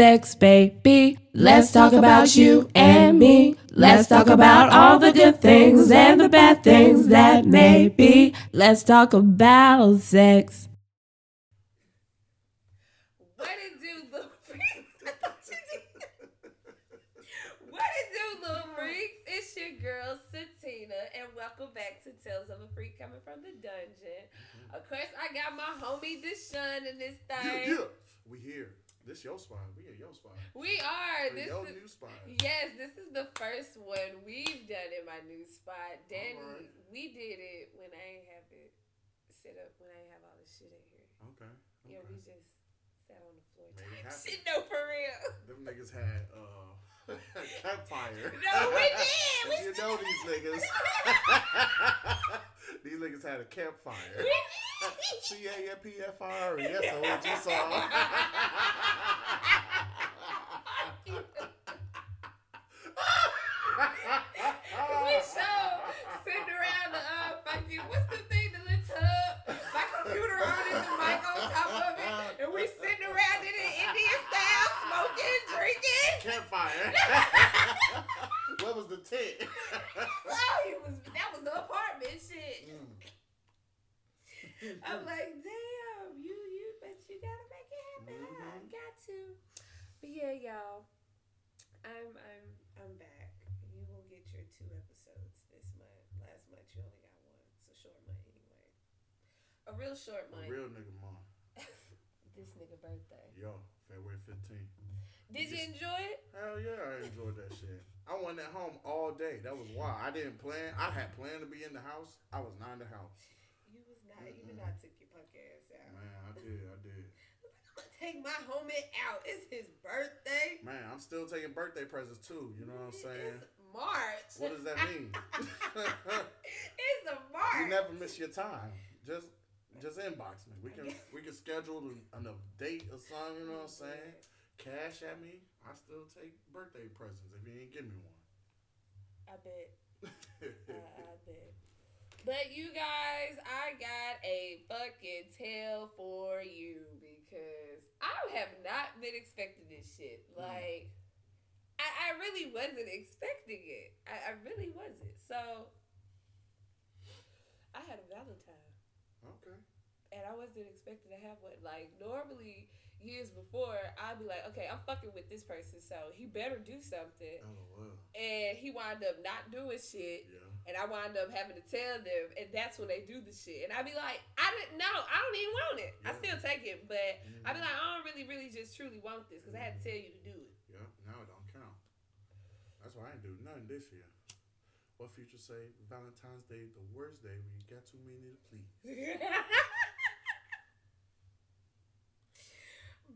sex, baby. Let's talk about you and me. Let's talk about all the good things and the bad things that may be. Let's talk about sex. Back to Tales of a Freak coming from the dungeon. Of course, I got my homie Deshaun in this thing. Yeah, we here. This your spot. We in your spot. We are. This your new spot. Yes, this is the first one we've done in my new spot. Danny, right. We did it when I ain't have it set up, when I ain't have all this shit in here. Okay. Yeah, we just sat on the floor. Shit, no, for real. Them niggas had, campfire. No, we did. We you know these niggas. These niggas had a campfire. C-A-M-P-F-I-R-E. That's what you saw. We show sitting around the fucking, what's the thing that lit up? My computer on it, the mic on top of it, and we sitting around in an Indian style, smoking, drinking. Campfire. What was the tent? Oh, that was the apartment shit. Mm. I'm like, damn, you but you gotta make it happen. Mm-hmm. I got to. But yeah, y'all, I'm back. You will get your 2 episodes this month. Last month you only got 1. It's a short month anyway. A real short month. A real nigga month. This nigga birthday. Yo, February 15th. Did you enjoy it? Hell yeah, I enjoyed that shit. I wasn't at home all day. That was why I didn't plan. I had planned to be in the house. I was not in the house. You was not. Mm-mm. You did not take your punk ass out. Man, I did. I'm gonna take my homie out. It's his birthday. Man, I'm still taking birthday presents too. You know what I'm saying? It's March. What does that mean? It's a March. You never miss your time. Just inbox me. We can schedule an date or something. You know what I'm saying? Cash at me, I still take birthday presents if you ain't give me one. I bet. I bet. But you guys, I got a fucking tale for you because I have not been expecting this shit. Like, I really wasn't expecting it. I really wasn't. So, I had a Valentine. Okay. And I wasn't expecting to have one. Like, normally, years before, I'd be like, okay, I'm fucking with this person, so he better do something. Oh, wow. And he wound up not doing shit, yeah. And I wound up having to tell them, and that's when they do the shit. And I'd be like, I didn't know. I don't even want it. Yeah. I still take it, but I'd be like, I don't really just truly want this, because I had to tell you to do it. Yeah, now it don't count. That's why I ain't do nothing this year. What future say, Valentine's Day, the worst day when you got too many to please.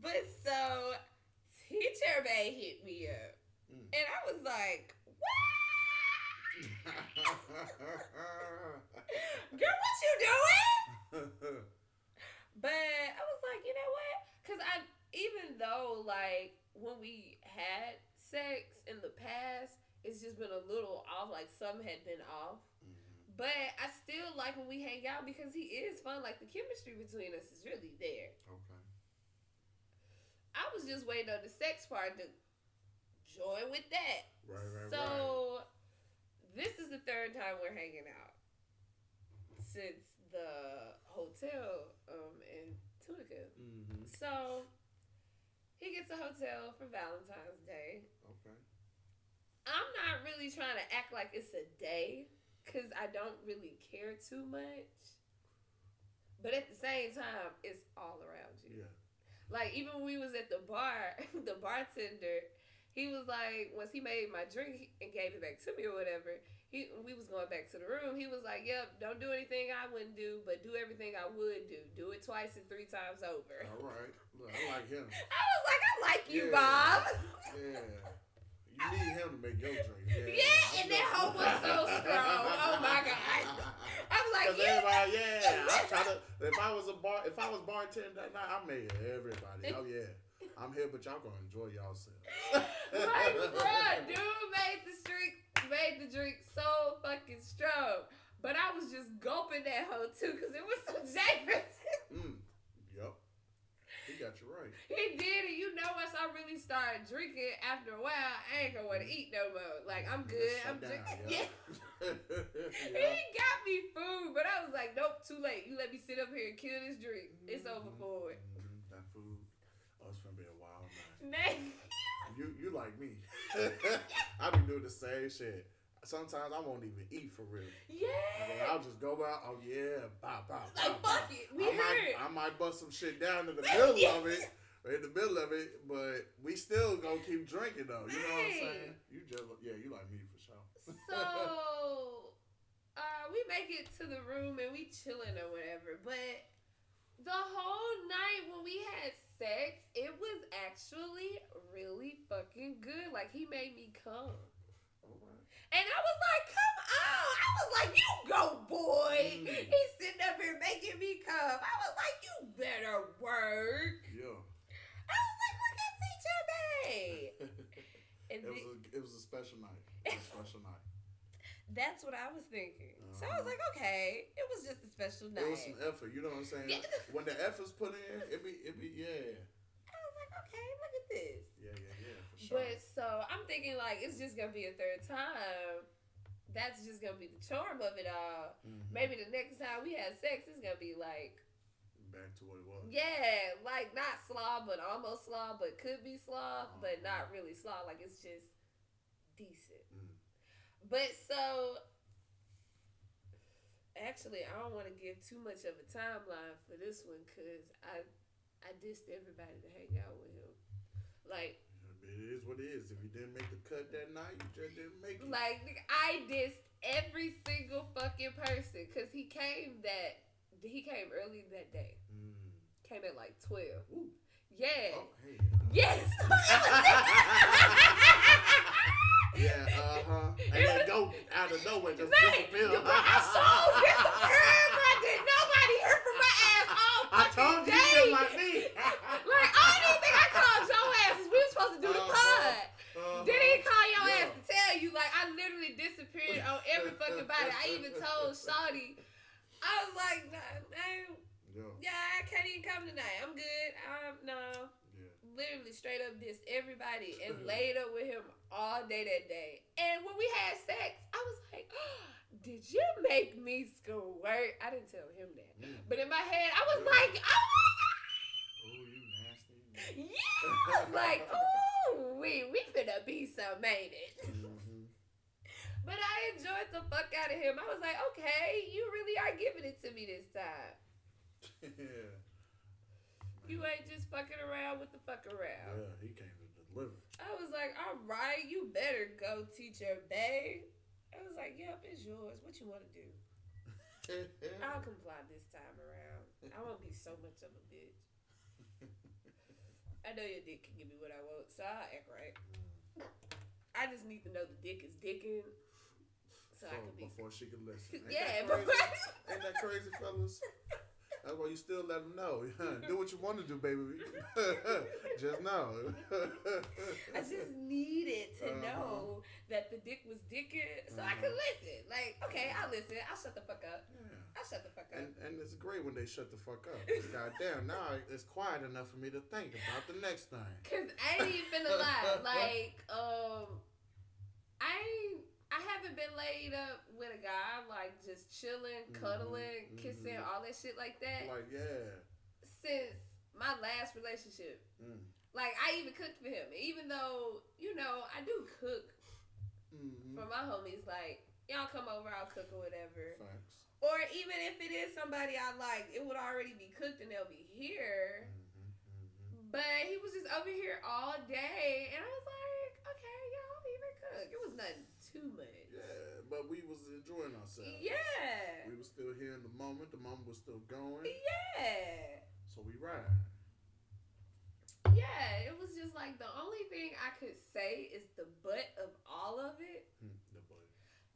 But so, Teacher Bae hit me up, and I was like, what? Girl, what you doing? But I was like, you know what? Because even though, like, when we had sex in the past, it's just been a little off, like some had been off. But I still like when we hang out because he is fun. Like, the chemistry between us is really there. Okay. I was just waiting on the sex part to join with that. Right. So, this is the 3rd time we're hanging out since the hotel in Tunica. Mm-hmm. So, he gets a hotel for Valentine's Day. Okay. I'm not really trying to act like it's a day because I don't really care too much. But at the same time, it's all around you. Yeah. Like, even when we was at the bar, the bartender, he was like, once he made my drink and gave it back to me or whatever, we was going back to the room, he was like, yep, don't do anything I wouldn't do, but do everything I would do. Do it twice and 3 times over. All right. Look, I like him. I was like, I like you, Bob. Yeah. You need him to make your drink. Yeah, yeah, and that hope was so strong. Oh, my God. I'm like, if I was bartending that night, I made everybody. Oh yeah, I'm here, but y'all gonna enjoy y'allself. Like, bruh, dude made the drink so fucking strong, but I was just gulping that hoe too because it was so dangerous. Yep. got you right. He did, and you know, once I really started drinking, after a while, I ain't gonna want to eat no more. Like, I'm good. I'm drinking. Yeah. He got me food, but I was like, nope, too late. You let me sit up here and kill this drink. It's over for it. That food. Oh, it's gonna be a wild night. You like me. I been doing the same shit. Sometimes I won't even eat for real. Yeah. I'll just go out, oh yeah, bop, bop, bop. Like, fuck it. We heard. I might bust some shit down in the middle of it, or in the middle of it, but we still gonna keep drinking though. You know what I'm saying? You just, you like me for sure. So, we make it to the room and we chilling or whatever, but the whole night when we had sex, it was actually really fucking good. Like, he made me come. And I was like, come on. I was like, you go, boy. Mm. He's sitting up here making me come. I was like, you better work. Yeah. I was like, look at Teacher Bae. It was a special night. It was a special night. That's what I was thinking. So I was like, okay, it was just a special night. It was some effort, you know what I'm saying? Yeah. When the effort's put in, it be yeah. I was like, okay, look at this. Yeah. Sure. But so I'm thinking like it's just gonna be a third time. That's just gonna be the charm of it all. Mm-hmm. Maybe the next time we have sex, it's gonna be like back to what it was. Yeah, like not slob, but almost slob, but could be slob, but not really slob. Like it's just decent. Mm. But so actually, I don't want to give too much of a timeline for this one because I dissed everybody to hang out with him, like. It is what it is. If you didn't make the cut that night, you just didn't make it. Like, I dissed every single fucking person because he came early that day. Mm. Came at like 12. Ooh. Yeah. Oh, hey. Yes. Yeah, and then go out of nowhere, just disappear. I saw you disappeared, but did nobody heard from my ass all fucking I told you day. You like me. Like, I don't even think I called your ass because we were supposed to do the pod. Did he call your ass to tell you? Like, I literally disappeared on every fucking body. I even told Shawty, I was like, I can't even come tonight. I'm good. No. Literally straight up dissed everybody and laid up with him all day that day. And when we had sex, I was like, did you make me school work? I didn't tell him that. Mm. But in my head, I was like, oh my God. Oh, you nasty. Man. Yeah. I was like, oh, we finna be some made it. Mm-hmm. But I enjoyed the fuck out of him. I was like, okay, you really are giving it to me this time. Yeah. You ain't just fucking around with the fuck around. Yeah, he came to deliver. I was like, all right, you better go, Teacher Bae. I was like, yep, it's yours. What you want to do? I'll comply this time around. I won't be so much of a bitch. I know your dick can give me what I want, so I'll act right. I just need to know the dick is dicking. So I can be... Before she can listen. Ain't that crazy, fellas? That's why you still let them know. Do what you want to do, baby. Just know. I just needed to know that the dick was dicking so I could listen. Like, okay, I'll listen. I'll shut the fuck up. Yeah. I'll shut the fuck up. And it's great when they shut the fuck up. Goddamn, now it's quiet enough for me to think about the next thing. Because I ain't even finna lie. Like, I haven't been laid up with a guy, like, just chilling, cuddling, kissing, all that shit like that. Like, yeah. Since my last relationship. Mm. Like, I even cooked for him. Even though, you know, I do cook for my homies. Like, y'all come over, I'll cook or whatever. Facts. Or even if it is somebody I like, it would already be cooked and they'll be here. But he was just over here all day. And I was like, okay, y'all even cook. It was nothing. Too much. Yeah, but we was enjoying ourselves. Yeah. We were still here in the moment. The moment was still going. Yeah. So we ride. Yeah, it was just like the only thing I could say is the butt of all of it. The butt.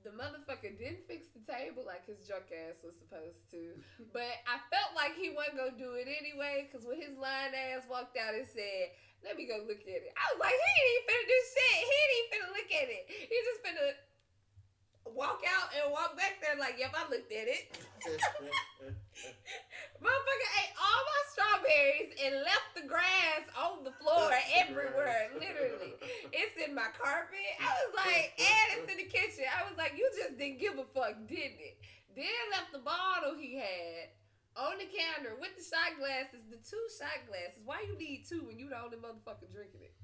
The motherfucker didn't fix the table like his drunk ass was supposed to. But I felt like he wasn't going to do it anyway because when his lying ass walked out and said... Let me go look at it. I was like, he ain't even finna do shit. He ain't even finna look at it. He just finna walk out and walk back there like, yep, I looked at it. Motherfucker ate all my strawberries and left the grass on the floor everywhere, literally. It's in my carpet. I was like, and it's in the kitchen. I was like, you just didn't give a fuck, didn't it? Then left the bottle he had on the counter with the shot glasses, the two shot glasses. Why you need two when you the only motherfucker drinking it?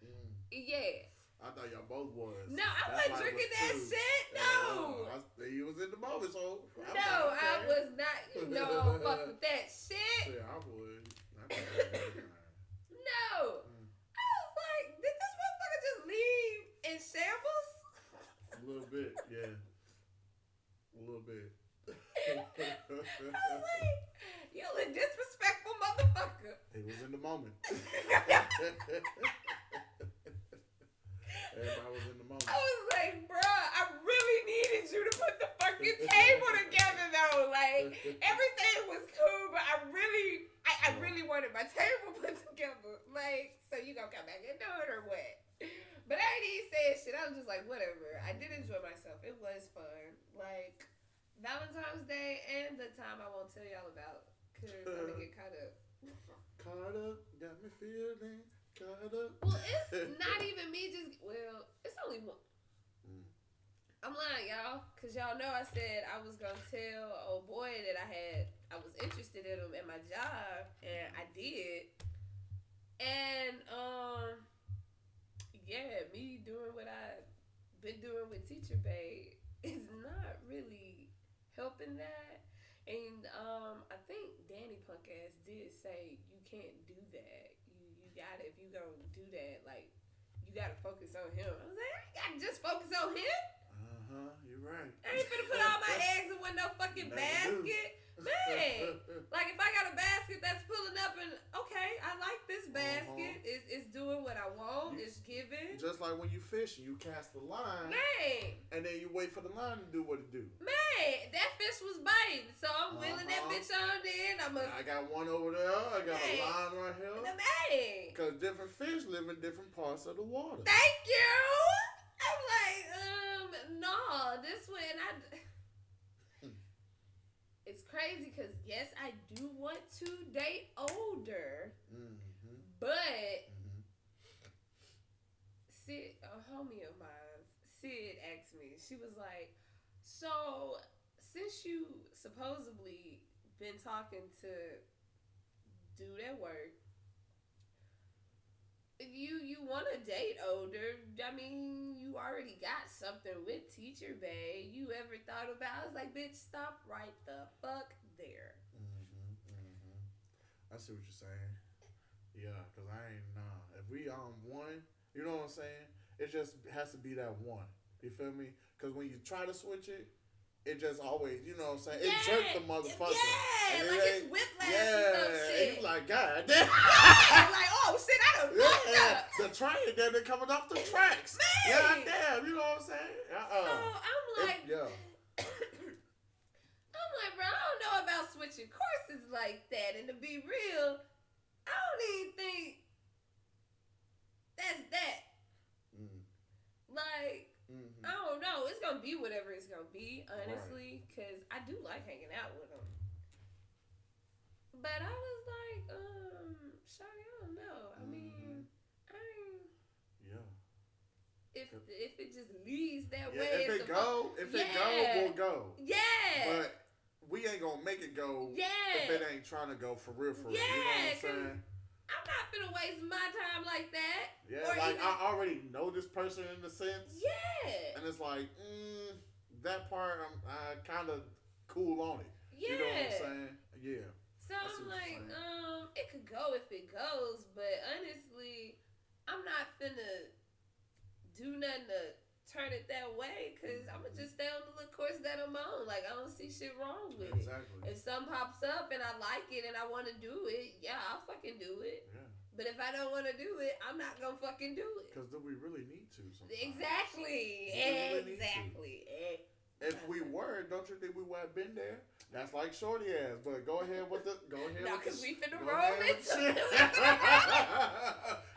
Mm. Yeah. I thought y'all both was. No, I wasn't drinking that shit. No. You was in the moment, so. I was not. No, fuck with that shit. Yeah, I would. No. Mm. I was like, did this motherfucker just leave in shambles? A little bit, yeah. A little bit. I was like, you a disrespectful motherfucker. He was in the moment. Everybody was in the moment. I was like, bruh, I really needed you to put the fucking table together, though. Like, everything was cool, but I really wanted my table put together. Like, so you gonna come back and do it or what? But I ain't even saying shit. I was just like, whatever. I did enjoy myself. It was fun. Like, Valentine's Day and the time I won't tell y'all about, because I'm gonna get caught up. Caught up, got me feeling. Well, it's not even me just... Well, it's only one. Mm. I'm lying, y'all. Because y'all know I said I was going to tell old boy that I was interested in him at my job. And I did. And, yeah, me doing what I've been doing with Teacher Bae is not really helping that. And I think Danny Punk-ass did say you can't do that. Gotta, if you gonna do that, like, you gotta focus on him. I was like, I ain't gotta just focus on him. You're right. I ain't finna put all my eggs in one no fucking basket. Man, like, if I got a basket that's pulling up and, okay, I like this basket. It's doing what I want. It's giving. Just like when you fishing, you cast the line. Man. And then you wait for the line to do what it do. Man, that fish was biting, so I'm wheeling that bitch on in. I got one over there. I got a line right here. Man. Because different fish live in different parts of the water. Thank you. I'm like, no, this way, and I... It's crazy because, yes, I do want to date older, but Sid, a homie of mine, Sid asked me, she was like, so since you supposedly been talking to dude at work, you want to date older. I mean, you already got something with Teacher Bae. You ever thought about? I was like, bitch, stop right the fuck there. I see what you're saying. Yeah, because I ain't, if we one, you know what I'm saying? It just has to be that one. You feel me? Because when you try to switch it, it just always, you know what I'm saying? Yeah. It jerked the motherfucker. Yeah, and like it's whiplash and some shit. And you like, God damn. Yeah, like, oh shit, I done fucked up. The train, then they're coming off the tracks. Man. God damn, you know what I'm saying? So I'm like, I'm like, bro, I don't know about switching courses like that. And to be real, I don't even think that's that. Like, I don't know. It's going to be whatever it's going to be, honestly, because I do like hanging out with him. But I was like, Shawty, I don't know. I mean, If it just leads that way. If it go, we'll go. Yeah. But we ain't going to make it go if it ain't trying to go for real. You know what I'm saying? I'm not finna waste my time like that. Yeah, or like, even, I already know this person in a sense. Yeah. And it's like, that part, I kind of cool on it. Yeah. You know what I'm saying? Yeah. So I'm like, it could go if it goes, but honestly, I'm not finna do nothing to turn it that way, because I'm going to just stay on the little course that I'm on. Like, I don't see shit wrong with it. If something pops up and I like it and I want to do it, yeah, I'll fucking do it. Yeah. But if I don't want to do it, I'm not going to fucking do it. Because then we really need to sometimes. Exactly. If we were, don't you think we would have been there? That's like shorty ass, but go ahead no, because we finna roll into it.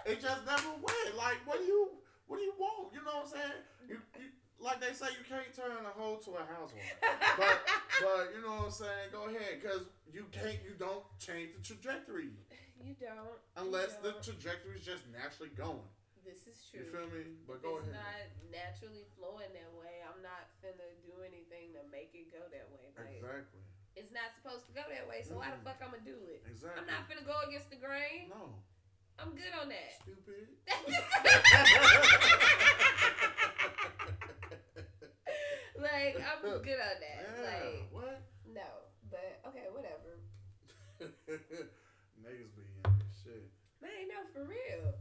It just never went. Like, what do you want? You know what I'm saying? You like they say, you can't turn a hoe to a housewife. But you know what I'm saying? Go ahead, because you don't change the trajectory. You don't. Unless the trajectory is just naturally going. This is true. You feel me? But go ahead. It's not naturally flowing that way. I'm not finna do anything to make it go that way. Like, exactly. It's not supposed to go that way, so why the fuck I'm gonna do it? Exactly. I'm not finna go against the grain. No. I'm good on that. Stupid. Like, I'm good on that. Yeah, like, what? No. But, okay, whatever. Niggas be in this shit. Man, no, for real.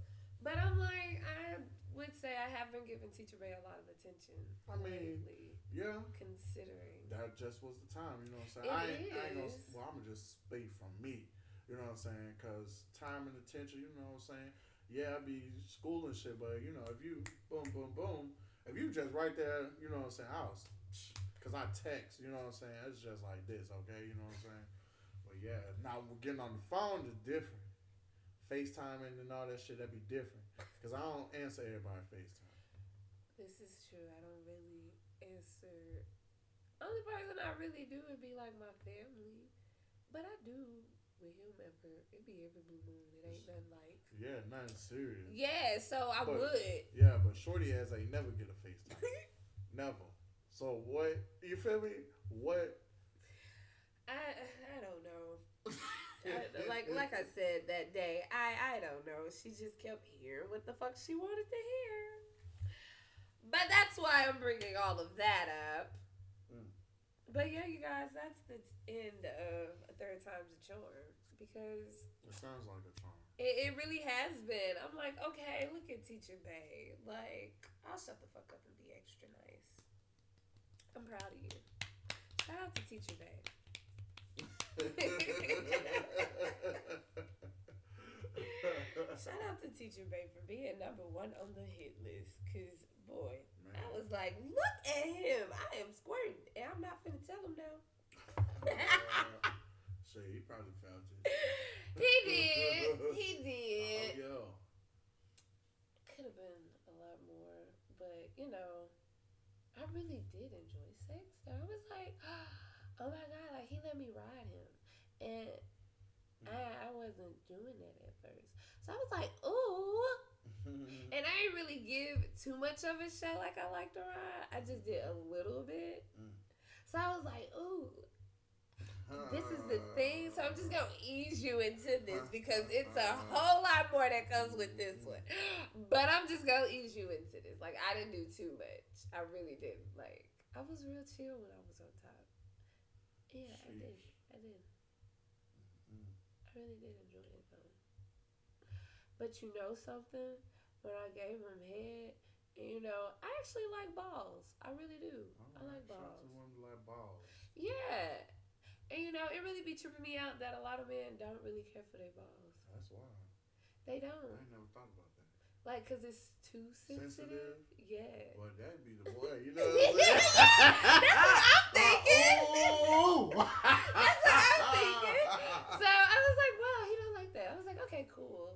But I'm like, I would say I have been giving Teacher Bae a lot of attention. I mean, lately, yeah. Considering. That just was the time, you know what I'm saying? I'm going to just speak from me, you know what I'm saying? Because time and attention, you know what I'm saying? Yeah, I be schooling shit, but, you know, if you boom, boom, boom, if you just right there, you know what I'm saying? Because I text, you know what I'm saying? It's just like this, okay? You know what I'm saying? But yeah, now getting on the phone is different. FaceTiming and all that shit, that'd be different. Because I don't answer everybody FaceTime. This is true. I don't really answer. Only person I really do would be like my family. But I do with whomever. It be every blue moon. It ain't nothing like. Yeah, nothing serious. Yeah, so I would. Yeah, but shorty ass ain't never get a FaceTime. Never. So what? You feel me? What? I don't know. Like I said that day, I don't know. She just kept hearing what the fuck she wanted to hear. But that's why I'm bringing all of that up. Mm. But yeah, you guys, that's the end of A Third Time's a Charm. Because... It sounds like a charm. It really has been. I'm like, okay, look at Teacher Bae. Like, I'll shut the fuck up and be extra nice. I'm proud of you. Shout out to Teacher Bae. Shout out to Teacher Bae for being number 1 on the hit list. Cause boy, man. I was like, look at him. I am squirting, and I'm not finna tell him now. So he probably found you. He did. Oh, yo. Could have been a lot more, but you know, I really did enjoy sex. So I was like. Oh my God, like he let me ride him. And I wasn't doing that at first. So I was like, ooh. And I didn't really give too much of a shit like I like to ride. I just did a little bit. So I was like, ooh, this is the thing. So I'm just going to ease you into this because it's a whole lot more that comes with this one. But I'm just going to ease you into this. Like, I didn't do too much. I really didn't. Like, I was real chill when I was on top. Yeah, I did. Mm-hmm. I really did enjoy it, though. But you know something? When I gave him head, you know, I actually like balls. I really do. I like balls. Yeah. And, you know, it really be tripping me out that a lot of men don't really care for their balls. That's why. They don't. I ain't never thought about that. Like, because it's too sensitive? Yeah. Well, that'd be the boy. You know what I'm saying? That's what I'm thinking. That's what I'm thinking. So I was like, wow, he don't like that. I was like, okay, cool.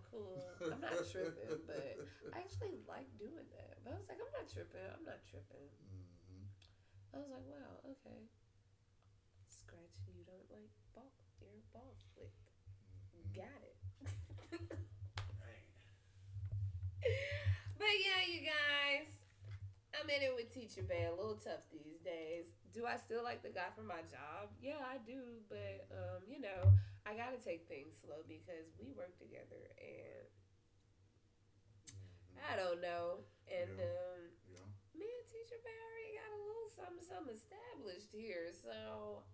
I'm not tripping, but I actually like doing that. But I was like, I'm not tripping. Mm-hmm. I was like, wow, okay. Scratch, you don't like ball. Your ball flick. Mm-hmm. Got it. But yeah, you guys, I'm in it with Teacher Bae. A little tough these days. Do I still like the guy from my job? Yeah, I do. But, you know, I got to take things slow because we work together and I don't know. And me and Teacher Bae already got a little something established here. So,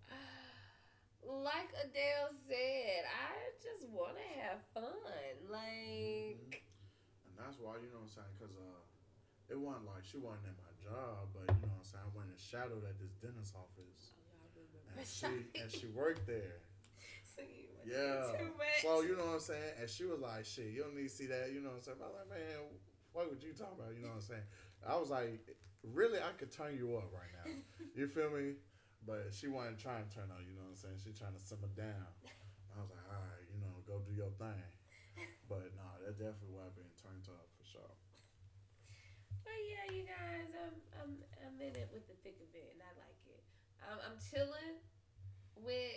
like Adele said, I just want to have fun. Like... And that's why, you know what I'm saying, because it wasn't like she wasn't at my job, but you know what I'm saying, I went and shadowed at this dentist office. And she worked there. So you went too much. So you know what I'm saying? And she was like, shit, you don't need to see that, you know what I'm saying? I was like, man, what would you talking about? You know what I'm saying? I was like, really, I could turn you up right now. You feel me? But she wasn't trying to turn on, you know what I'm saying? She trying to simmer down. And I was like, all right, you know, go do your thing. But no, that definitely would have been turned up for sure. But yeah, yeah, you guys, I'm in it with the thick of it, and I like it. I'm chilling with,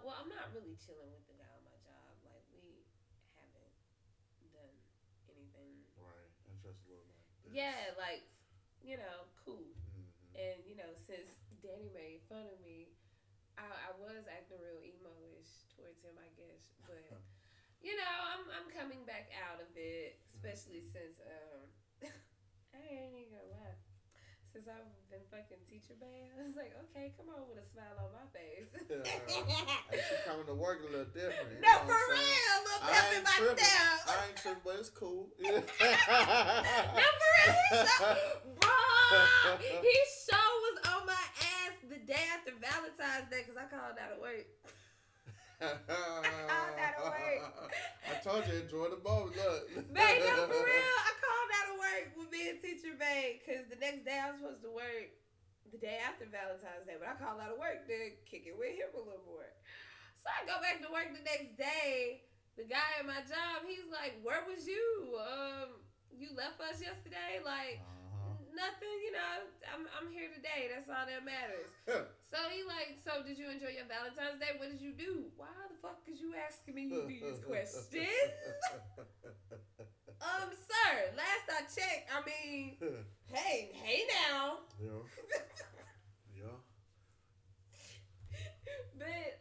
well, I'm not really chilling with the guy on my job. Like, we haven't done anything. Right. I'm just a little like this. Yeah, like, you know, cool. Mm-hmm. And, you know, since Danny made fun of me, I was acting real emo-ish towards him, I guess. But, you know, I'm coming back out of it, especially since, I ain't even gonna lie. Since I've been fucking Teacher Bae, I was like, okay, come on with a smile on my face. And she coming to work a little different. No, for real. A little pep in my step. I ain't tripping, but it's cool. No, for real. Bro, he sure was on my ass the day after Valentine's Day because I called out of work. I told you, enjoy the moment. Look. Babe, no, for real. I called out of work with me and Teacher Bae because the next day I was supposed to work the day after Valentine's Day, but I called out of work to kick it with him a little more. So I go back to work the next day. The guy at my job, he's like, where was you? You left us yesterday? Like, nothing, you know, I'm here today. That's all that matters. Yeah. So he like, so did you enjoy your Valentine's Day? What did you do? Why the fuck is you asking me these questions? Sir, last I checked, I mean, hey now. Yeah. Yeah. But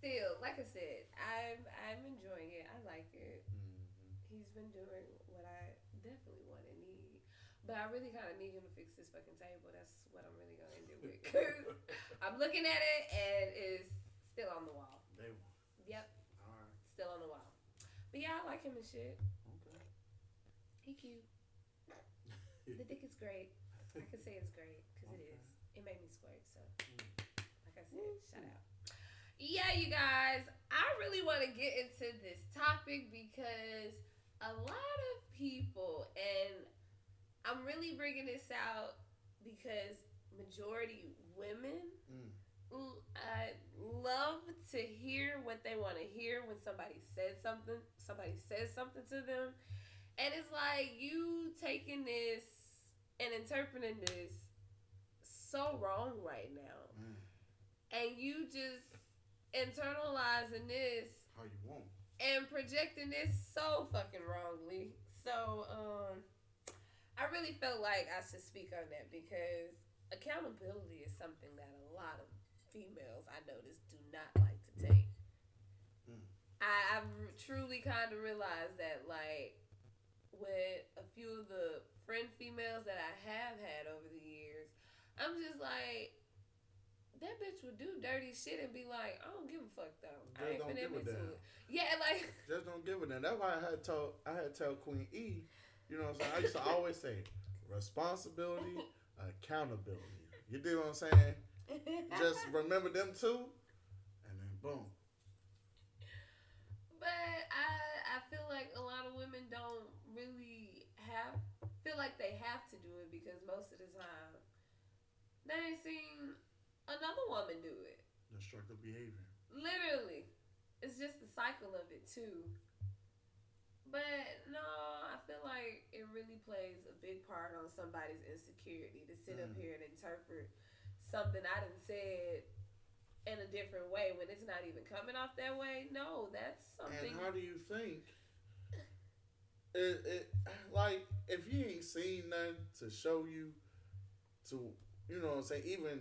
still, like I said, I'm enjoying it. I like it. Mm-hmm. He's been doing what I definitely want and need. But I really kind of need him to fix this fucking table. That's what I'm really going to end it with. Cause I'm looking at it and it's still on the wall. They won. Yep. All right. Still on the wall. But yeah, I like him and shit. Okay. He cute. The dick is great. I can say it's great because it is. It made me squirt. So, like I said, shout out. Yeah, you guys. I really want to get into this topic because a lot of people and... I'm really bringing this out because majority women love to hear what they want to hear when somebody says something to them. And it's like you taking this and interpreting this so wrong right now. Mm. And you just internalizing this how you want and projecting this so fucking wrongly. So, I really felt like I should speak on that because accountability is something that a lot of females I notice do not like to take. Mm. I've truly kind of realized that, like, with a few of the friend females that I have had over the years, I'm just like, that bitch would do dirty shit and be like, I don't give a fuck though. Just I ain't finna admit to it. Yeah, like. Just don't give a damn. That's why I had to tell Queen E. You know what I'm saying? I used to always say responsibility, accountability. You dig what I'm saying? Just remember them two, and then boom. But I feel like a lot of women don't really feel like they have to do it because most of the time they ain't seen another woman do it. Destructive behavior. Literally. It's just the cycle of it too. But no, I feel like it really plays a big part on somebody's insecurity to sit up here and interpret something I done said in a different way when it's not even coming off that way. No, that's something. And how do you think? It like if you ain't seen nothing to show you to, you know what I'm saying, even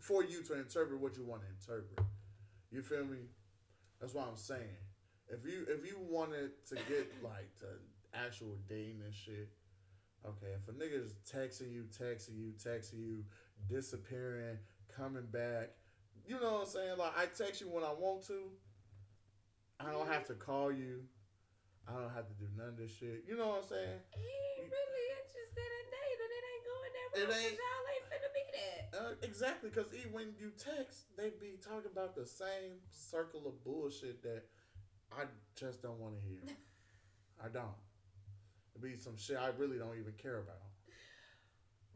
for you to interpret what you want to interpret. You feel me? That's what I'm saying. If you wanted to get, like, to actual dating and shit, okay, if a nigga is texting you, disappearing, coming back, you know what I'm saying? Like, I text you when I want to. I don't have to call you. I don't have to do none of this shit. You know what I'm saying? He ain't really interested in dating. It ain't going that way because y'all ain't finna be that. Exactly, because even when you text, they be talking about the same circle of bullshit that... I just don't want to hear. I don't. It'd be some shit I really don't even care about.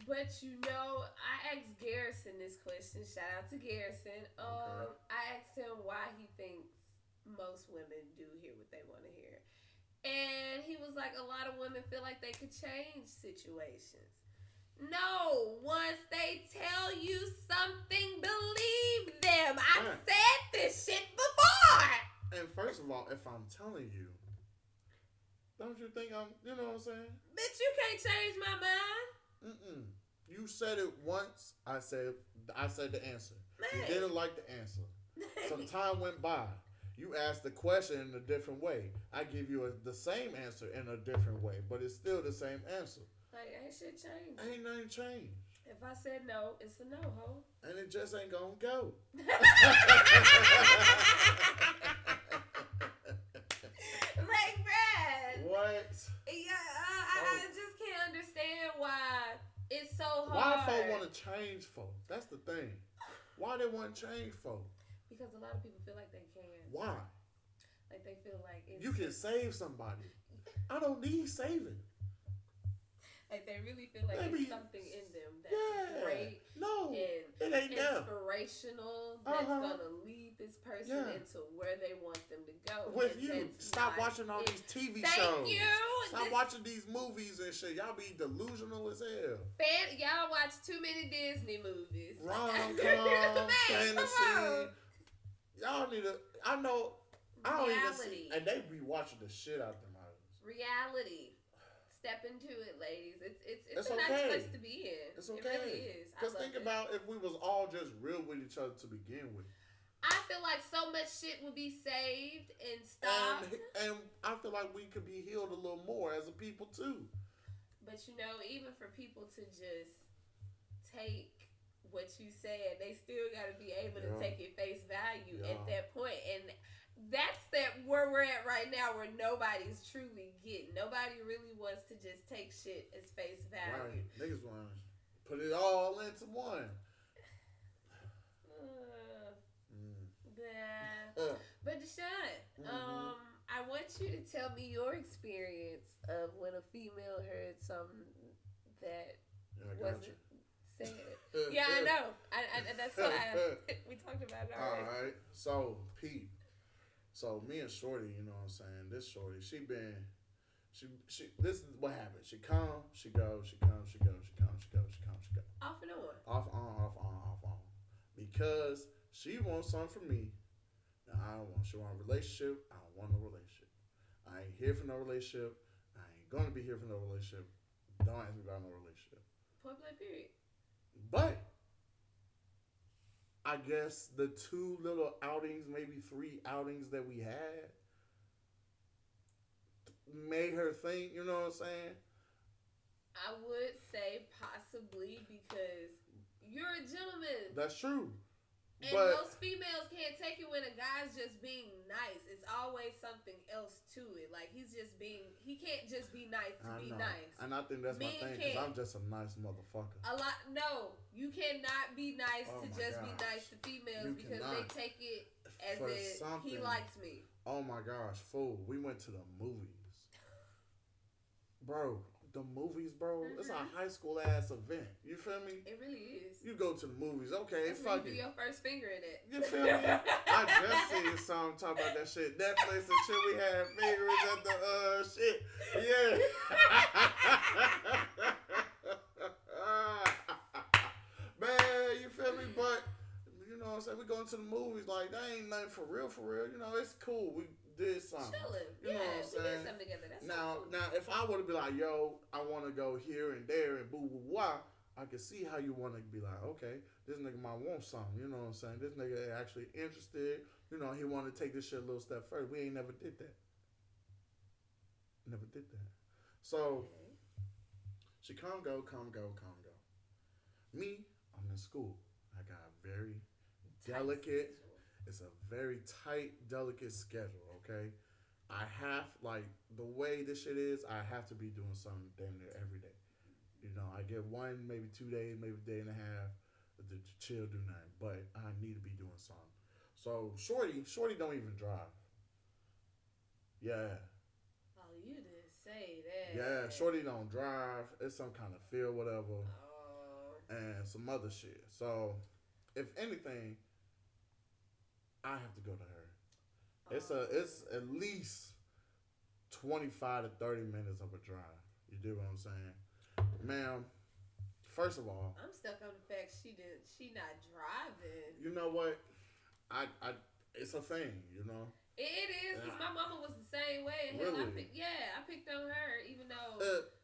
But you know, I asked Garrison this question. Shout out to Garrison. Okay. I asked him why he thinks most women do hear what they want to hear. And he was feels like a lot of women feel like they could change situations. No, once they tell you something, believe them. I've said this shit before. And first of all, if I'm telling you, don't you think I'm, you know what I'm saying? Bitch, you can't change my mind. Mm-mm. You said it once, I said the answer. Man. You didn't like the answer. Some time went by. You asked the question in a different way. I give you the same answer in a different way, but it's still the same answer. Like, ain't shit changed. Ain't nothing changed. If I said no, it's a no, ho. And it just ain't gonna go. Like, Brad. What? Yeah, I just can't understand why it's so hard. Why folk want to change folk? That's the thing. Why they want to change folk? Because a lot of people feel like they can. Why? Like, they feel like it's... You can save somebody. I don't need saving. Like, they really feel like there's something in them that's great and it ain't inspirational that's going to lead this person into where they want them to go. With you. Stop watching all these TV shows. Thank you. Stop watching these movies and shit. Y'all be delusional as hell. Y'all watch too many Disney movies. Rom-com, fantasy. Y'all need to... I know... I don't even see... And they be watching the shit out them movies. Reality. Step into it, ladies. It's a nice place to be in. It's okay. It really is. Because think about if we was all just real with each other to begin with. I feel like so much shit would be saved and stopped. And I feel like we could be healed a little more as a people, too. But, you know, even for people to just take what you said, they still got to be able to take it face value at that point. And... that's where we're at right now, where nobody's truly getting. Nobody really wants to just take shit as face value. Right. Niggas want to put it all into one. But Deshaun, I want you to tell me your experience of when a female heard something that wasn't said. Yeah, I know. I that's what we talked about it already. All right. So, Pete. So me and Shorty, you know what I'm saying? This Shorty, she this is what happened. She come, she go, she come, she go, she come, she go, she come, she go. Off and on. Off on. Because she wants something from me. Now I don't want. She want a relationship. I don't want no relationship. I ain't here for no relationship. I ain't gonna be here for no relationship. Don't ask me about no relationship. Point blank period. But I guess the 2 little outings, maybe 3 outings that we had made her think, you know what I'm saying? I would say possibly because you're a gentleman. That's true. And but most females can't take it when a guy's just being nice. It's always something else to it. Like, he can't just be nice nice. And I think that's my thing, because I'm just a nice motherfucker. No, you cannot be nice be nice to females because they take it as if he likes me. Oh my gosh, fool. We went to the movies. Bro. The movies, bro. It's a high school ass event. You feel me? It really is. You go to the movies, okay? Fuck it. You do your first finger in it. You feel me? I just seen some talk about that shit. Netflix and shit. We had fingers at the shit. Yeah. Man, you feel me? But you know what I'm saying? We going to the movies like that ain't nothing for real. You know, it's cool. We did something. Chilling. You know what I'm saying? We did something together. That's now, if I were to be like, yo, I want to go here and there and boo boo wah, I could see how you want to be like, okay, this nigga might want something. You know what I'm saying? This nigga actually interested. You know, he want to take this shit a little step further. We ain't never did that. So, she come go. Me, I'm in school. I got a very delicate. It's a very tight, delicate schedule. Okay, I have the way this shit is. I have to be doing something damn near every day. You know, I get 1, maybe 2 days, maybe a day and a half to chill, do nothing. But I need to be doing something. So Shorty don't even drive. Yeah. Oh, you didn't say that. Yeah, Shorty don't drive. It's some kind of fear, whatever, and some other shit. So, if anything, I have to go to her. It's at least 25 to 30 minutes of a drive. You do what I'm saying? Ma'am, first of all... I'm stuck on the fact she not driving. You know what? I it's a thing, you know? It is, because my mama was the same way. And really? I picked on her, even though...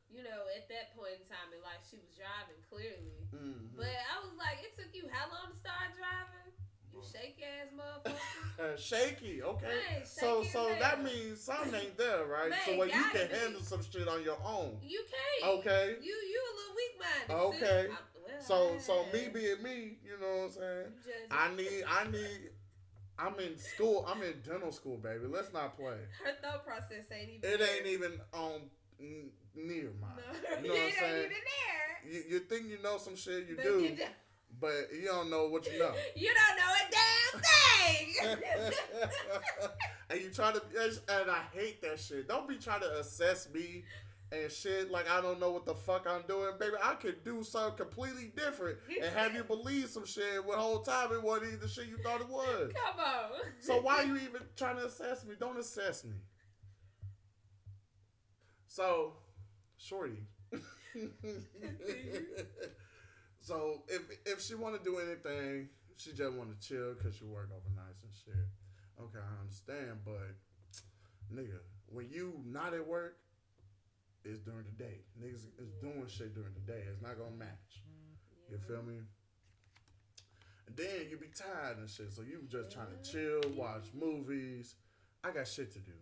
you know, at that point in time in life, she was driving, clearly. Mm-hmm. But I was like, it took you how long to start driving? You shaky-ass motherfucker. Shaky, okay. Right, so that means something ain't there, right? Man, so where you can handle some shit on your own. You can't. Okay. You a little weak-minded. Okay. So me being me, you know what I'm saying? I'm in school. I'm in dental school, baby. Let's not play. Her thought process ain't even on... near mine. No. You know what I'm saying? You think you know some shit, you do, but you don't know what you know. You don't know a damn thing. And you try to, and I hate that shit. Don't be trying to assess me and shit like I don't know what the fuck I'm doing. Baby, I could do something completely different and have you believe some shit when the whole time it wasn't even the shit you thought it was. Come on. So why are you even trying to assess me? Don't assess me. So, shorty. So, if she want to do anything, she just want to chill because she work overnight and shit. Okay, I understand, but, nigga, when you not at work, it's during the day. Niggas is doing shit during the day. It's not going to match. You feel me? And then you be tired and shit, so you just trying to chill, watch movies. I got shit to do.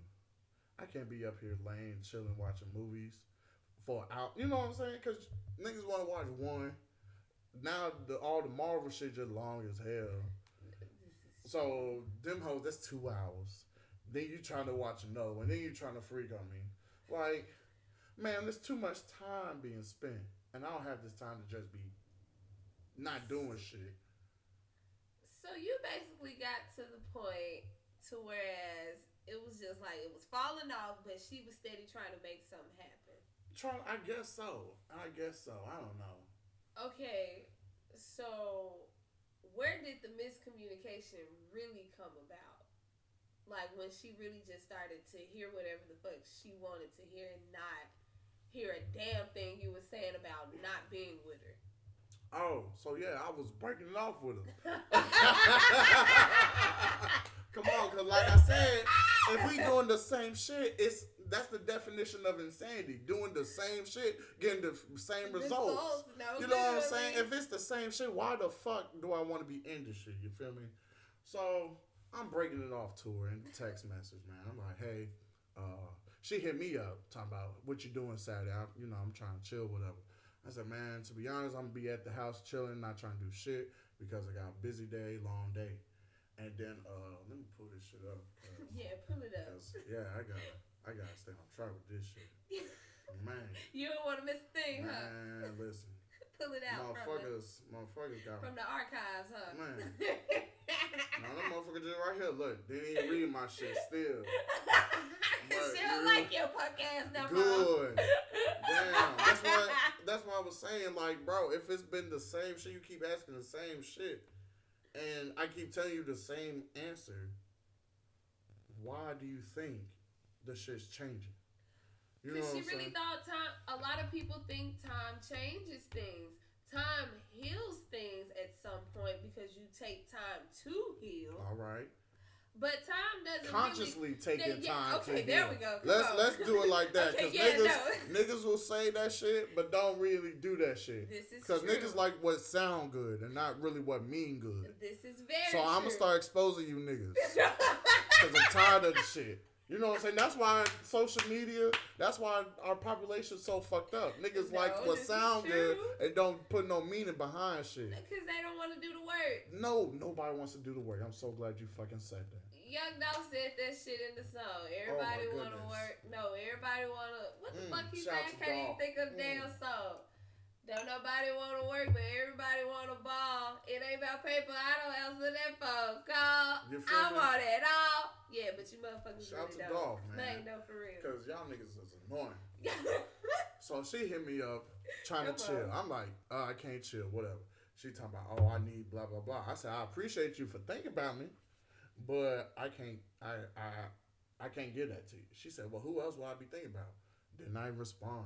I can't be up here laying, chilling, watching movies for an hour. You know what I'm saying? Because niggas want to watch one. Now, all the Marvel shit just long as hell. So, them hoes, that's 2 hours. Then you trying to watch another one. Then you trying to freak on me. Like, man, there's too much time being spent. And I don't have this time to just be not doing shit. So, you basically got to the point to whereas... It was just like, it was falling off, but she was steady trying to make something happen. I guess so. I don't know. Okay, so where did the miscommunication really come about? Like, when she really just started to hear whatever the fuck she wanted to hear and not hear a damn thing you were saying about not being with her. Oh, so yeah, I was breaking it off with her. Come on, because like I said, if we doing the same shit, that's the definition of insanity. Doing the same shit, getting the same results. You know what I'm saying? If it's the same shit, why the fuck do I want to be in this shit? You feel me? So, I'm breaking it off to her in the text message, man. I'm like, hey, she hit me up talking about what you doing Saturday. I'm trying to chill, whatever. I said, man, to be honest, I'm going to be at the house chilling, not trying to do shit because I got a busy day, long day. And then, let me pull this shit up. Yeah, pull it up. Yeah, I gotta stay on track with this shit. Man. You don't want to miss a thing, man, huh? Man, listen. Pull it out, motherfuckers got from the archives, huh? Man. No, that motherfucker just right here, look. They didn't read my shit still. She don't like your punk ass number. Good. Damn. That's what I was saying. Like, bro, if it's been the same shit, you keep asking the same shit. And I keep telling you the same answer. Why do you think the shit's changing? You know what I'm saying? Because she really thought time... A lot of people think time changes things. Time heals things at some point because you take time to heal. All right. But time doesn't consciously taking time. Okay, to there heal. We go. Let's do it like that. Because niggas will say that shit, but don't really do that shit. This is true. Because niggas like what sound good and not really what mean good. This is very. So I'm gonna start exposing you niggas because I'm tired of the shit. You know what I'm saying? That's why social media. That's why our population's so fucked up. Niggas like what sound good and don't put no meaning behind shit. Because they don't want to do the work. No, nobody wants to do the work. I'm so glad you fucking said that. Young Dog said that shit in the song. Everybody want to work. No, everybody want to... What the fuck you saying? Can't even think of the damn song. Don't nobody want to work, but everybody want to ball. It ain't about paper. I don't answer that phone call. I want it all. Yeah, but you motherfuckers really don't. Shout to Dog, man. They ain't no for real. Because y'all niggas is annoying. So she hit me up trying to chill. I'm like, I can't chill, whatever. She talking about, I need blah, blah, blah. I said, I appreciate you for thinking about me. But I can't, I I can't give that to you. She said, well, who else would I be thinking about? Didn't I respond?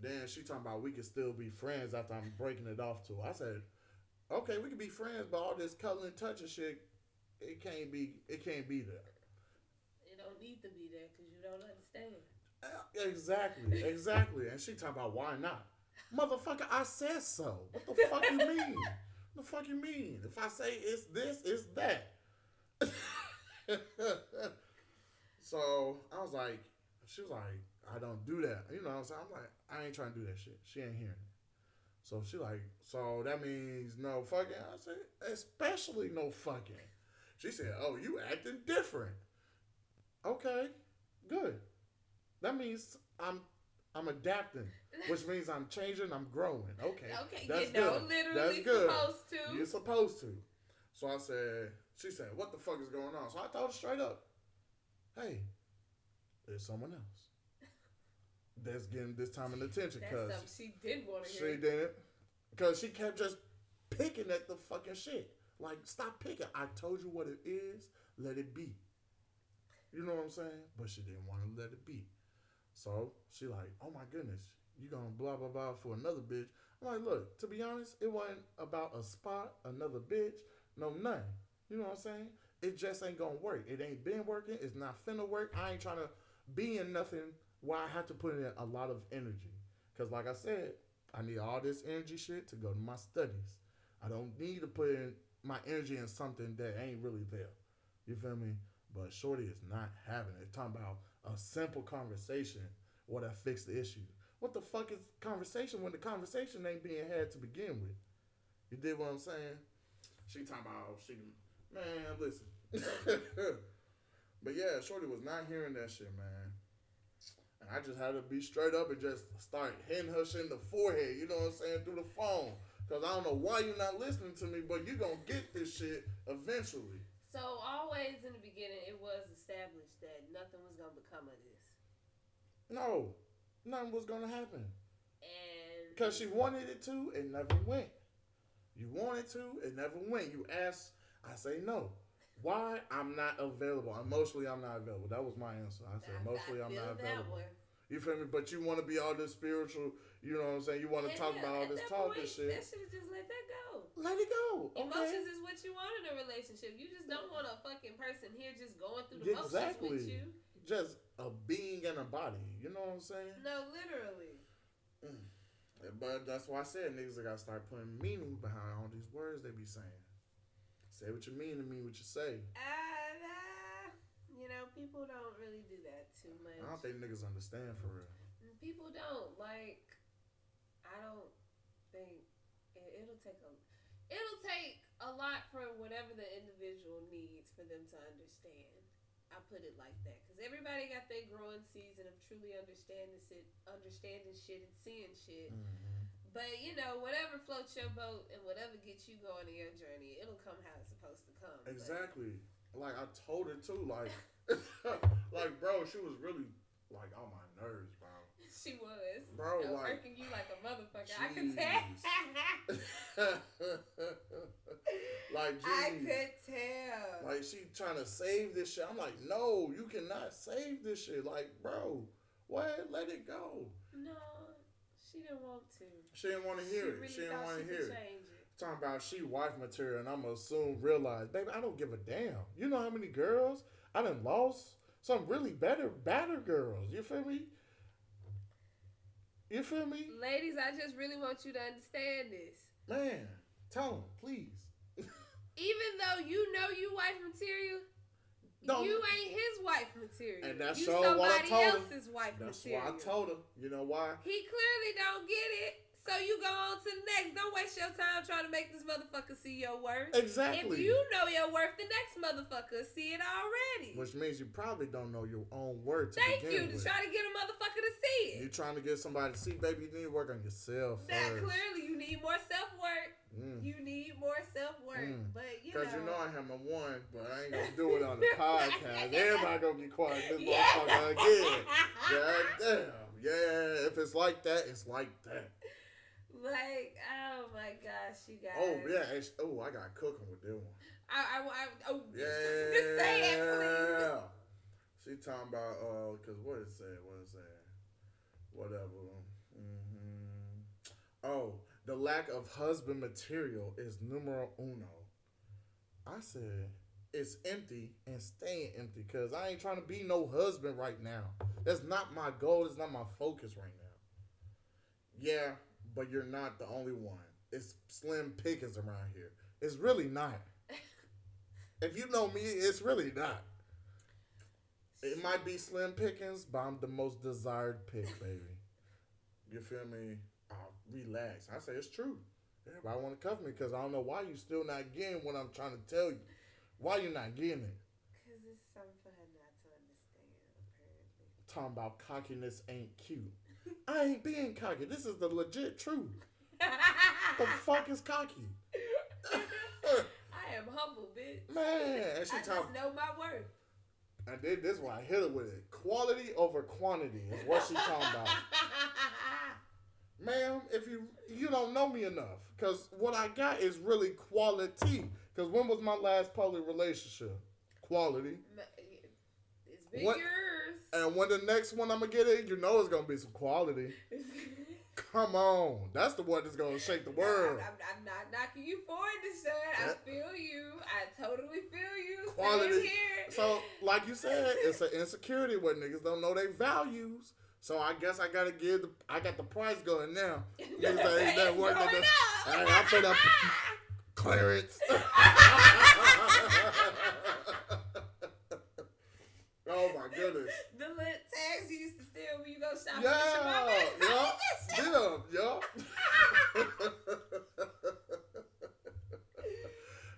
Then she talking about we could still be friends after I'm breaking it off to her. I said, okay, we could be friends, but all this cuddling, touching shit, it can't be there. It don't need to be there because you don't understand. Exactly. And she talking about why not? Motherfucker, I said so. What the fuck you mean? What the fuck you mean? If I say it's this, it's that. So I was like, she was like, I don't do that. You know what I'm saying? I'm like, I ain't trying to do that shit. She ain't hearing it. So she like, so that means no fucking? I said, especially no fucking. She said, oh, you acting different. Okay, good. That means I'm adapting, which means I'm changing, I'm growing. Okay, that's good. You're literally supposed to. You're supposed to. So I said, she said, what the fuck is going on? So I told her straight up, hey, there's someone else that's getting this time and attention. That's something she didn't want to hear. She didn't. Because she kept just picking at the fucking shit. Like, stop picking. I told you what it is. Let it be. You know what I'm saying? But she didn't want to let it be. So she like, oh my goodness, you gonna blah, blah, blah for another bitch. I'm like, look, to be honest, it wasn't about a spot, another bitch, no nothing. You know what I'm saying? It just ain't gonna work. It ain't been working. It's not finna work. I ain't trying to be in nothing where I have to put in a lot of energy. Because like I said, I need all this energy shit to go to my studies. I don't need to put in my energy in something that ain't really there. You feel me? But shorty is not having it. Talking about a simple conversation would have fixed the issue. What the fuck is conversation when the conversation ain't being had to begin with? You dig what I'm saying? She talking about, she, man, listen. But yeah, shorty was not hearing that shit, man. And I just had to be straight up and just start hitting her shit in the forehead, you know what I'm saying, through the phone. Because I don't know why you're not listening to me, but you're going to get this shit eventually. So always in the beginning, it was established that nothing was going to become of this. No. Nothing was going to happen. And because she wanted it to, it never went. You wanted to, it never went. You asked, I say no. Why? I'm not available. Emotionally, I'm not available. That was my answer. I said, emotionally, I'm not available. You feel me? But you want to be all this spiritual, you know what I'm saying? You want to talk about all this talk and shit. That should have just let that go. Let it go. Okay? Emotions is what you want in a relationship. You just don't want a fucking person here just going through the motions with you. Just a being and a body. You know what I'm saying? No, literally. But that's why I said niggas got to start putting meaning behind all these words they be saying. Say what you mean and mean what you say. You know, people don't really do that too much. I don't think niggas understand for real. People don't. Like, I don't think it'll take a lot for whatever the individual needs for them to understand. I put it like that. Because everybody got their growing season of truly understanding shit and seeing shit. Mm-hmm. But, you know, whatever floats your boat and whatever gets you going in your journey, it'll come how it's supposed to come. Exactly. Like, I told her, too, like, like, bro, she was really, like, on my nerves, bro. She was. Bro, like. Working you like a motherfucker. Geez. I could tell. Like, geez. I could tell. Like, she trying to save this shit. I'm like, no, you cannot save this shit. Like, bro, what? Let it go. No, she didn't want to. She didn't want to hear it. She didn't want to hear it. Talking about she wife material, and I'm gonna soon realize, baby, I don't give a damn. You know how many girls I done lost? Some really badder girls. You feel me? You feel me? Ladies, I just really want you to understand this. Man, tell them, please. Even though you know you wife material, you ain't his wife material. And that's you sure somebody else's wife material. That's why I told her. You know why? He clearly don't get it. So you go on to the next. Don't waste your time trying to make this motherfucker see your worth. Exactly. If you know your worth, the next motherfucker see it already. Which means you probably don't know your own worth to begin with. Thank you. To try to get a motherfucker to see it. You're trying to get somebody to see, baby, you need to work on yourself first. Now, clearly, you need more self-work. Mm. You need more self-work. Mm. But, you know. Because you know I have my one, but I ain't going to do it on the podcast. Everybody going to be quiet. This motherfucker again. God damn. Yeah, if it's like that, it's like that. Like, oh my gosh, you guys. Oh, yeah. I got cooking with that one. Just say it, please. She talking about, because what it said? Whatever. Mm-hmm. Oh, the lack of husband material is numero uno. I said, it's empty and staying empty because I ain't trying to be no husband right now. That's not my goal. It's not my focus right now. Yeah, but you're not the only one. It's slim pickings around here. It's really not. If you know me, it's really not. It might be slim pickings, but I'm the most desired pick, baby. You feel me? I'll relax. I say it's true. Everybody want to cuff me because I don't know why you still not getting what I'm trying to tell you. Why you not getting it? Because it's something for her not to understand, apparently. Talking about cockiness ain't cute. I ain't being cocky. This is the legit truth. The fuck is cocky? I am humble, bitch. Man. And she just know my worth. I did this one. I hit her with it. Quality over quantity is what she talking about. Ma'am, if you don't know me enough, because what I got is really quality. Because when was my last public relationship? Quality. It's been yours. And when the next one I'm going to get in, you know it's going to be some quality. Come on. That's the one that's going to shake the world. I'm not knocking you for it, Deshaun. I feel you. I totally feel you. Quality. Same here. So, like you said, it's an insecurity where niggas don't know their values. So I guess I gotta I got the price going now. Niggas like, ain't that working? I put up clearance. Oh my goodness. The little tags you used to steal when you go shopping.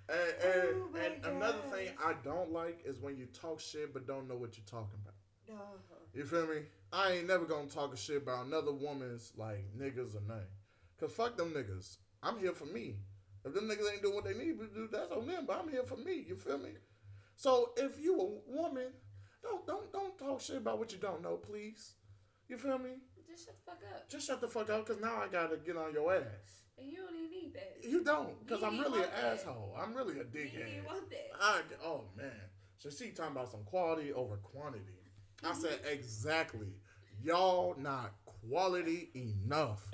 And another thing I don't like is when you talk shit but don't know what you're talking about. Uh-huh. You feel me? I ain't never gonna talk a shit about another woman's, like, niggas or nothing. Because fuck them niggas. I'm here for me. If them niggas ain't doing what they need to do, that's on them. But I'm here for me. You feel me? So if you a woman, don't talk shit about what you don't know, please. You feel me? Just shut the fuck up. Just shut the fuck up because now I gotta get on your ass. And you don't even need that. You don't. Because I'm really an asshole. I'm really a dickhead. You didn't want that. Oh, man. So she talking about some quality over quantity. I said, exactly. Y'all not quality enough.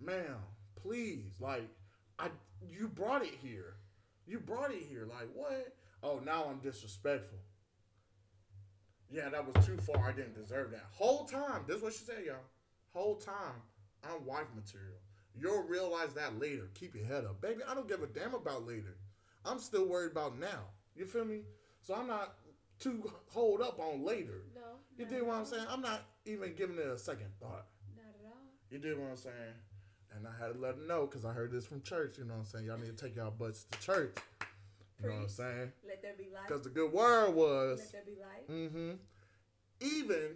Ma'am, please. Like, you brought it here. You brought it here. Like, what? Oh, now I'm disrespectful. Yeah, that was too far. I didn't deserve that. Whole time. This is what she said, y'all. Whole time, I'm wife material. You'll realize that later. Keep your head up. Baby, I don't give a damn about later. I'm still worried about now. You feel me? So I'm not to hold up on later. No. You dig what I'm saying? I'm not even giving it a second thought. Not at all. You dig what I'm saying? And I had to let her know because I heard this from church. You know what I'm saying? Y'all need to take y'all butts to church. You know what I'm saying? Let there be light. Because the good word was. Let there be light. Mm-hmm. Even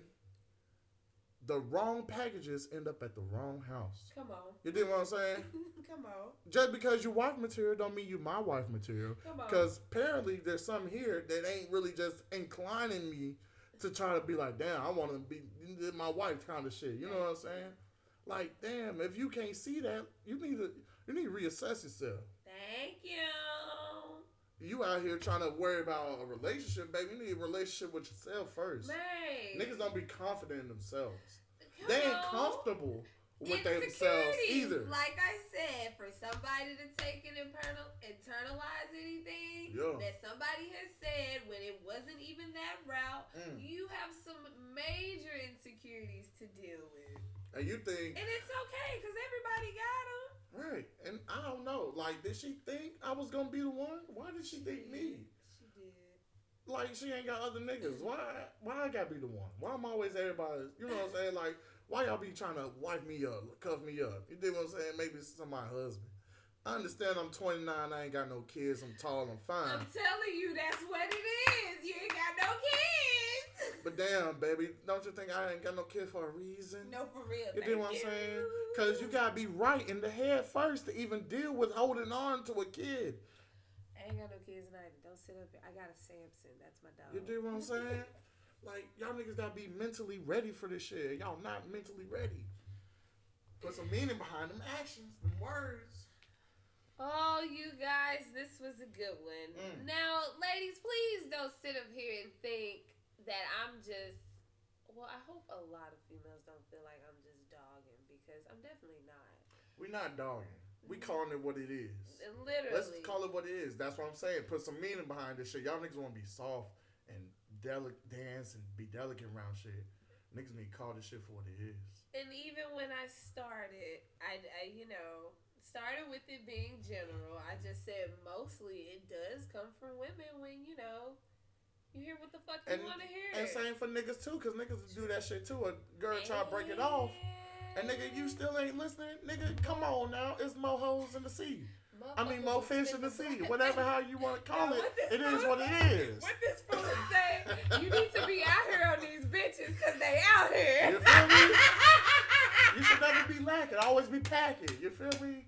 the wrong packages end up at the wrong house. Come on. You dig what I'm saying? Come on. Just because you wife material don't mean you my wife material. Come on. Because apparently there's something here that ain't really just inclining me to try to be like, damn, I want to be my wife kind of shit. You know what I'm saying? Like, damn, if you can't see that, you need to reassess yourself. Thank you. You out here trying to worry about a relationship, baby. You need a relationship with yourself first. Man. Niggas don't be confident in themselves. They ain't comfortable with themselves either. Like I said, for somebody to take and internalize anything that somebody has said when it wasn't even that route, you have some major insecurities to deal with. And you think... And it's okay, because everybody got them. Right. And I don't know. Like, did she think I was going to be the one? Why did she think me? Like, she ain't got other niggas. Why I gotta be the one? Why I'm always everybody's, you know what I'm saying? Like, why y'all be trying to wipe me up, cuff me up? You dig what I'm saying? Maybe it's somebody's husband. I understand I'm 29, I ain't got no kids, I'm tall, I'm fine. I'm telling you, that's what it is. You ain't got no kids. But damn, baby, don't you think I ain't got no kids for a reason? No, for real, you dig what I'm saying? Because you gotta be right in the head first to even deal with holding on to a kid. I ain't got no kids and don't sit up here. I got a Samson. That's my dog. You do what I'm saying? Like, y'all niggas got to be mentally ready for this shit. Y'all not mentally ready. Put some meaning behind them actions, them words. Oh, you guys, this was a good one. Mm. Now, ladies, please don't sit up here and think that I'm just... Well, I hope a lot of females don't feel like I'm just dogging, because I'm definitely not. We're not dogging. We calling it what it is. Literally. Let's call it what it is. That's what I'm saying. Put some meaning behind this shit. Y'all niggas want to be soft and dance and be delicate around shit. Niggas need to call this shit for what it is. And even when I started, I you know... Started with it being general. I just said mostly it does come from women when, you know, you hear what the fuck you want to hear. And same for niggas, too, because niggas do that shit, too. A girl try to break it off. And, nigga, you still ain't listening? Nigga, come on now. It's more hoes in the sea. More fish in the sea. Whatever how you want to call it, it is what it is. What this fool is saying, you need to be out here on these bitches because they out here. You feel me? You should never be lacking. Always be packing. You feel me?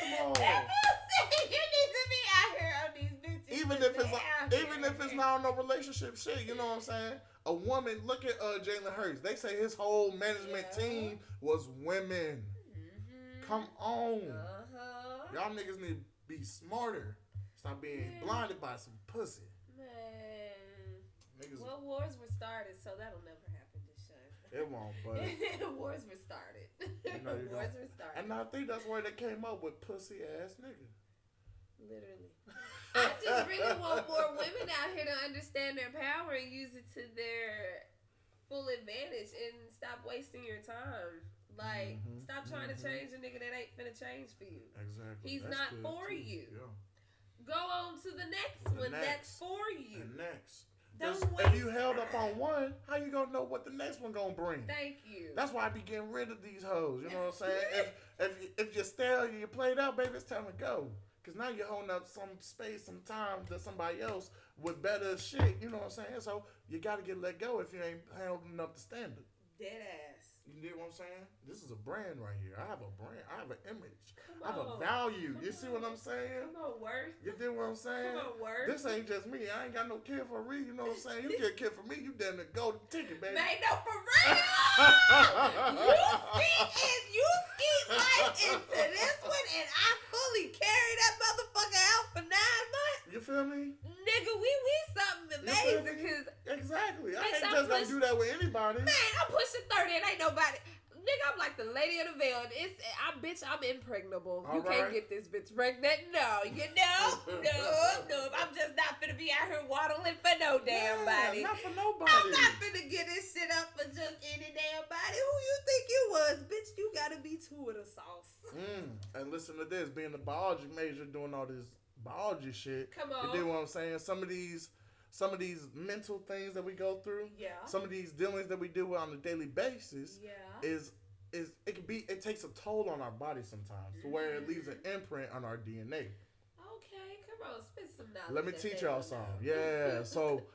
Come on. You need to be out here on these bitches. Even if it's not no relationship shit, you know what I'm saying? A woman, look at Jalen Hurts. They say his whole management team was women. Mm-hmm. Come on. Uh-huh. Y'all niggas need to be smarter. Stop being blinded by some pussy. Man. Niggas. Well, wars were started, so that'll never happen. It won't, but... Wars were started. You know, wars were started. And I think that's where they came up with pussy-ass nigga. Literally. I just really want more women out here to understand their power and use it to their full advantage and stop wasting your time. Like, stop trying to change a nigga that ain't finna change for you. Exactly. He's that's not for too. You. Yeah. Go on to the next one that's for you. The next. If you held up on one, how you gonna know what the next one gonna bring? Thank you. That's why I be getting rid of these hoes. You know what I'm saying? If you're stale and you're played out, baby, it's time to go. Because now you're holding up some space, some time to somebody else with better shit. You know what I'm saying? So you got to get let go if you ain't holding up the standard. Dead ass. You get what I'm saying? This is a brand right here. I have a brand. I have an image. Come on. I have a value. Come you see on. What I'm saying? Come on, worth. You get what I'm saying? Come on, worth. This ain't just me. I ain't got no kid for real. You know what I'm saying? You get a kid for me, you damn near golden ticket, baby. Ain't no for real. You ski life into this one, and I fully carry that motherfucker out for 9 months. You feel me? Nigga, we something amazing. Cause exactly. I ain't just gonna do that with anybody. Man, I'm pushing 30 and ain't nobody. Nigga, I'm like the lady of the veil. I'm impregnable. All you right. Can't get this bitch pregnant. No, you know? No. I'm just not finna be out here waddling for no damn body. Not for nobody. I'm not finna get this shit up for just any damn body. Who you think you was? Bitch, you gotta be two of the sauce. And listen to this. Being a biology major, doing all this biology shit. Come on. You know what I'm saying? Some of these mental things that we go through, some of these dealings that we do with on a daily basis, it takes a toll on our body sometimes, to where it leaves an imprint on our DNA. Okay, come on, spend some knowledge. Let me teach y'all something. Yeah, so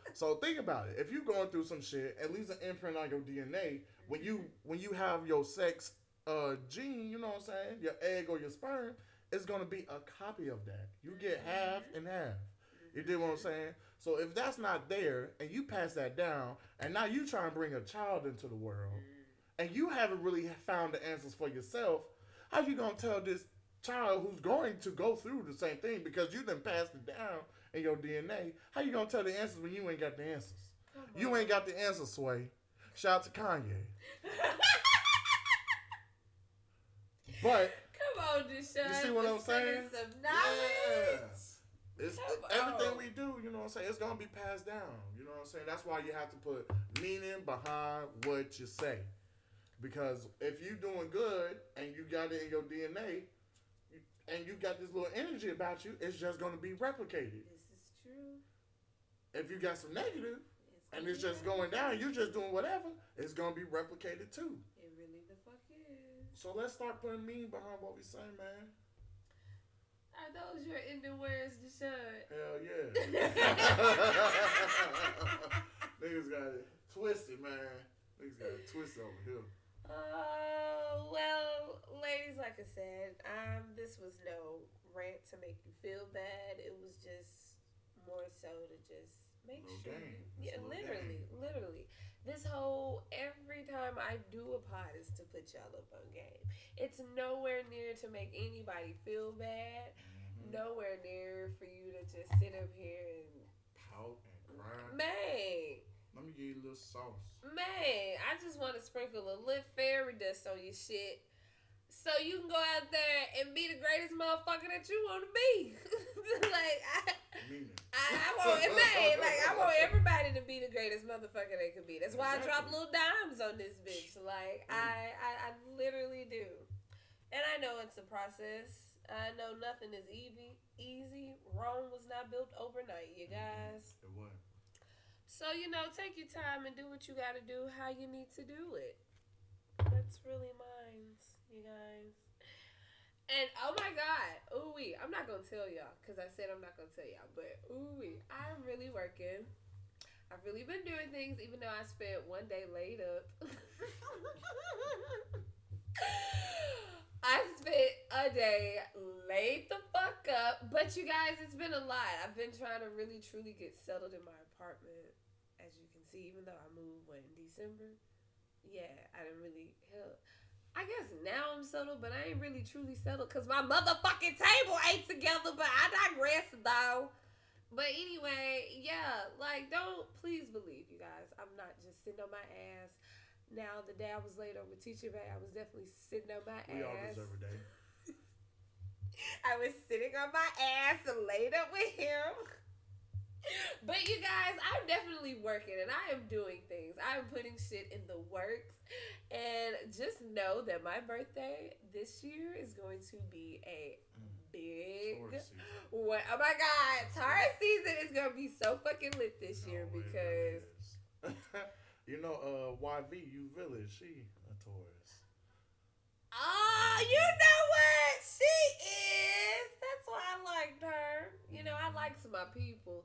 think about it. If you're going through some shit, it leaves an imprint on your DNA. When you have your sex gene, you know what I'm saying, your egg or your sperm, it's gonna be a copy of that. You get half and half. You dig what I'm saying? So if that's not there, and you pass that down, and now you try and bring a child into the world, and you haven't really found the answers for yourself, how you gonna tell this child who's going to go through the same thing because you done passed it down in your DNA? How you gonna tell the answers when you ain't got the answers? You ain't got the answers, Sway. Shout out to Kanye. But come on, Deshaun. You see what I'm saying? Some knowledge. It's everything we do, you know what I'm saying? It's going to be passed down, you know what I'm saying? That's why you have to put meaning behind what you say. Because if you doing good and you got it in your DNA and you got this little energy about you, it's just going to be replicated. This is true. If you got some negative and it's just going down, you just doing whatever, it's going to be replicated too. It really the fuck is. So let's start putting meaning behind what we say, man. Are those your ending words, Deshaun? Hell yeah. Niggas got it twisted, man. Niggas got it twisted over here. Oh, well, ladies, like I said, this was no rant to make you feel bad. It was just more so to just make sure. Literally. This whole, every time I do a pod is to put y'all up on game. It's nowhere near to make anybody feel bad. nowhere near for you to just sit up here and pout and grind. Man. Let me give you a little sauce. Man, I just want to sprinkle a little fairy dust on your shit so you can go out there and be the greatest motherfucker that you want to be. I want everybody to be the greatest motherfucker they could be. That's why I drop little dimes on this bitch. I literally do. And I know it's a process. I know nothing is easy. Rome was not built overnight, you guys. It was. So, take your time and do what you got to do, how you need to do it. That's really mine, you guys. And, oh, my God. Ooh-wee. I'm not going to tell y'all because I said I'm not going to tell y'all. But, ooh-wee. I'm really working. I've really been doing things even though I spent one day laid up. I spent a day laid the fuck up. But, you guys, it's been a lot. I've been trying to really, truly get settled in my apartment. As you can see, even though I moved, in December? Yeah, I didn't really help. I guess now I'm settled, but I ain't really truly settled because my motherfucking table ain't together, but I digress, though. But anyway, yeah, don't please believe, you guys. I'm not just sitting on my ass. Now, the day I was laid over with Teacher Bae, I was definitely sitting on my ass. We all deserve a day. I was sitting on my ass and laid up with him. But you guys, I'm definitely working and I am doing things. I am putting shit in the works. And just know that my birthday this year is going to be a big one. Oh my God, Taurus season is going to be so fucking lit this year because... YVU Village, she a Taurus. Oh, you know what? She is. That's why I liked her. I likes my people.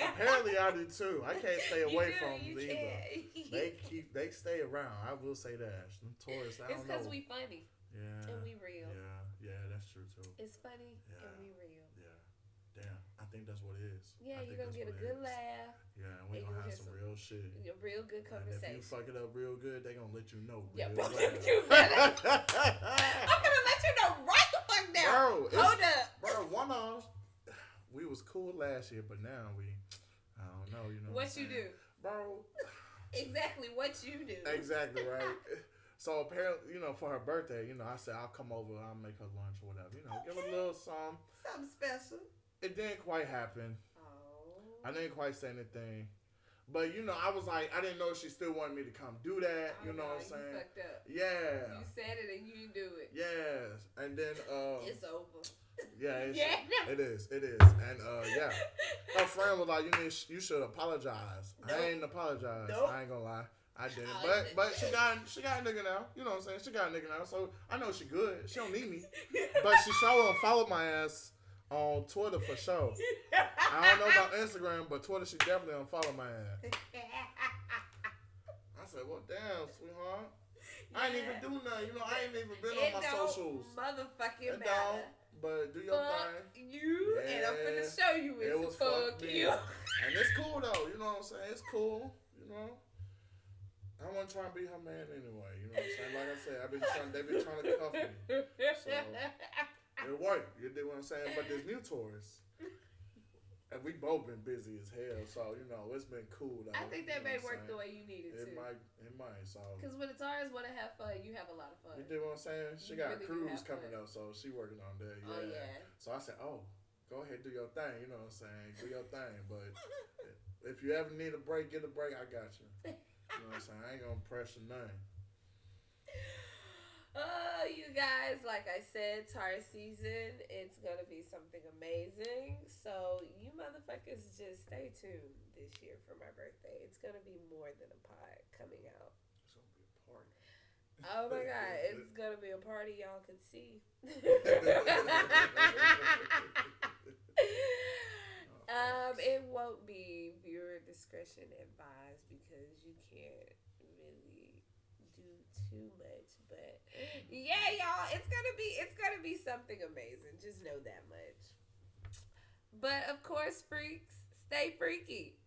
Apparently, I do too. I can't stay away from them either. They stay around. I will say that. Them Taurus, I don't know. It's because we funny. Yeah. And we real. Yeah. Yeah, that's true too. It's funny and we real. Yeah. Damn, I think that's what it is. Yeah, you're going to get a good laugh. Yeah, and we're going to have some real shit. Real good conversation. And if you fuck it up real good, they're going to let you know. Yeah, bro, you better. I'm going to let you know right the fuck now. Hold up. Bro, we was cool last year, but now I don't know, What you do? Bro. Exactly what you do. Exactly, right? So apparently, for her birthday, I said, I'll come over, I'll make her lunch or whatever. Give her a little something. Something special. It didn't quite happen. Oh. I didn't quite say anything. But, I was like, I didn't know she still wanted me to come do that. What I'm saying? You fucked up. Yeah. You said it and you didn't do it. Yes. And then... it's over. Yeah. It is. And, yeah. Her friend was like, you should apologize. Nope. I ain't apologize. Nope. I ain't going to lie. I didn't. But she got a nigga now. You know what I'm saying? She got a nigga now. So, I know she good. She don't need me. But she sure followed my ass. On Twitter for sure. I don't know about Instagram, but Twitter she definitely unfollow my ass. I said, well, damn, sweetheart. Yeah. I ain't even do nothing. I ain't even been on my socials. Motherfucking matter. But do your thing. You, and I'm finna show you it was fuck you. And it's cool, though. You know what I'm saying? It's cool, I want to try and be her man anyway. You know what I'm saying? Like I said, they've been trying to cuff me. So... It worked. You know what I'm saying? But this new Taurus, and we both been busy as hell, so, it's been cool. Though. I think that may work the way you need it to. It might, so. Because when the Taurus want to have fun, you have a lot of fun. You know what I'm saying? She got a cruise coming up, so she working on that. Yeah. Oh, yeah. So I said, go ahead, do your thing. You know what I'm saying? Do your thing. But if you ever need a break, get a break. I got you. You know what I'm saying? I ain't going to pressure nothing. Oh, you guys, like I said, Taurus season, it's going to be something amazing. So, you motherfuckers just stay tuned this year for my birthday. It's going to be more than a pod coming out. It's going to be a party. Oh, my God. It's going to be a party y'all can see. It won't be viewer discretion advised because you can't really... do too much, but yeah, y'all, it's gonna be something amazing. Just know that much. But of course, freaks, stay freaky.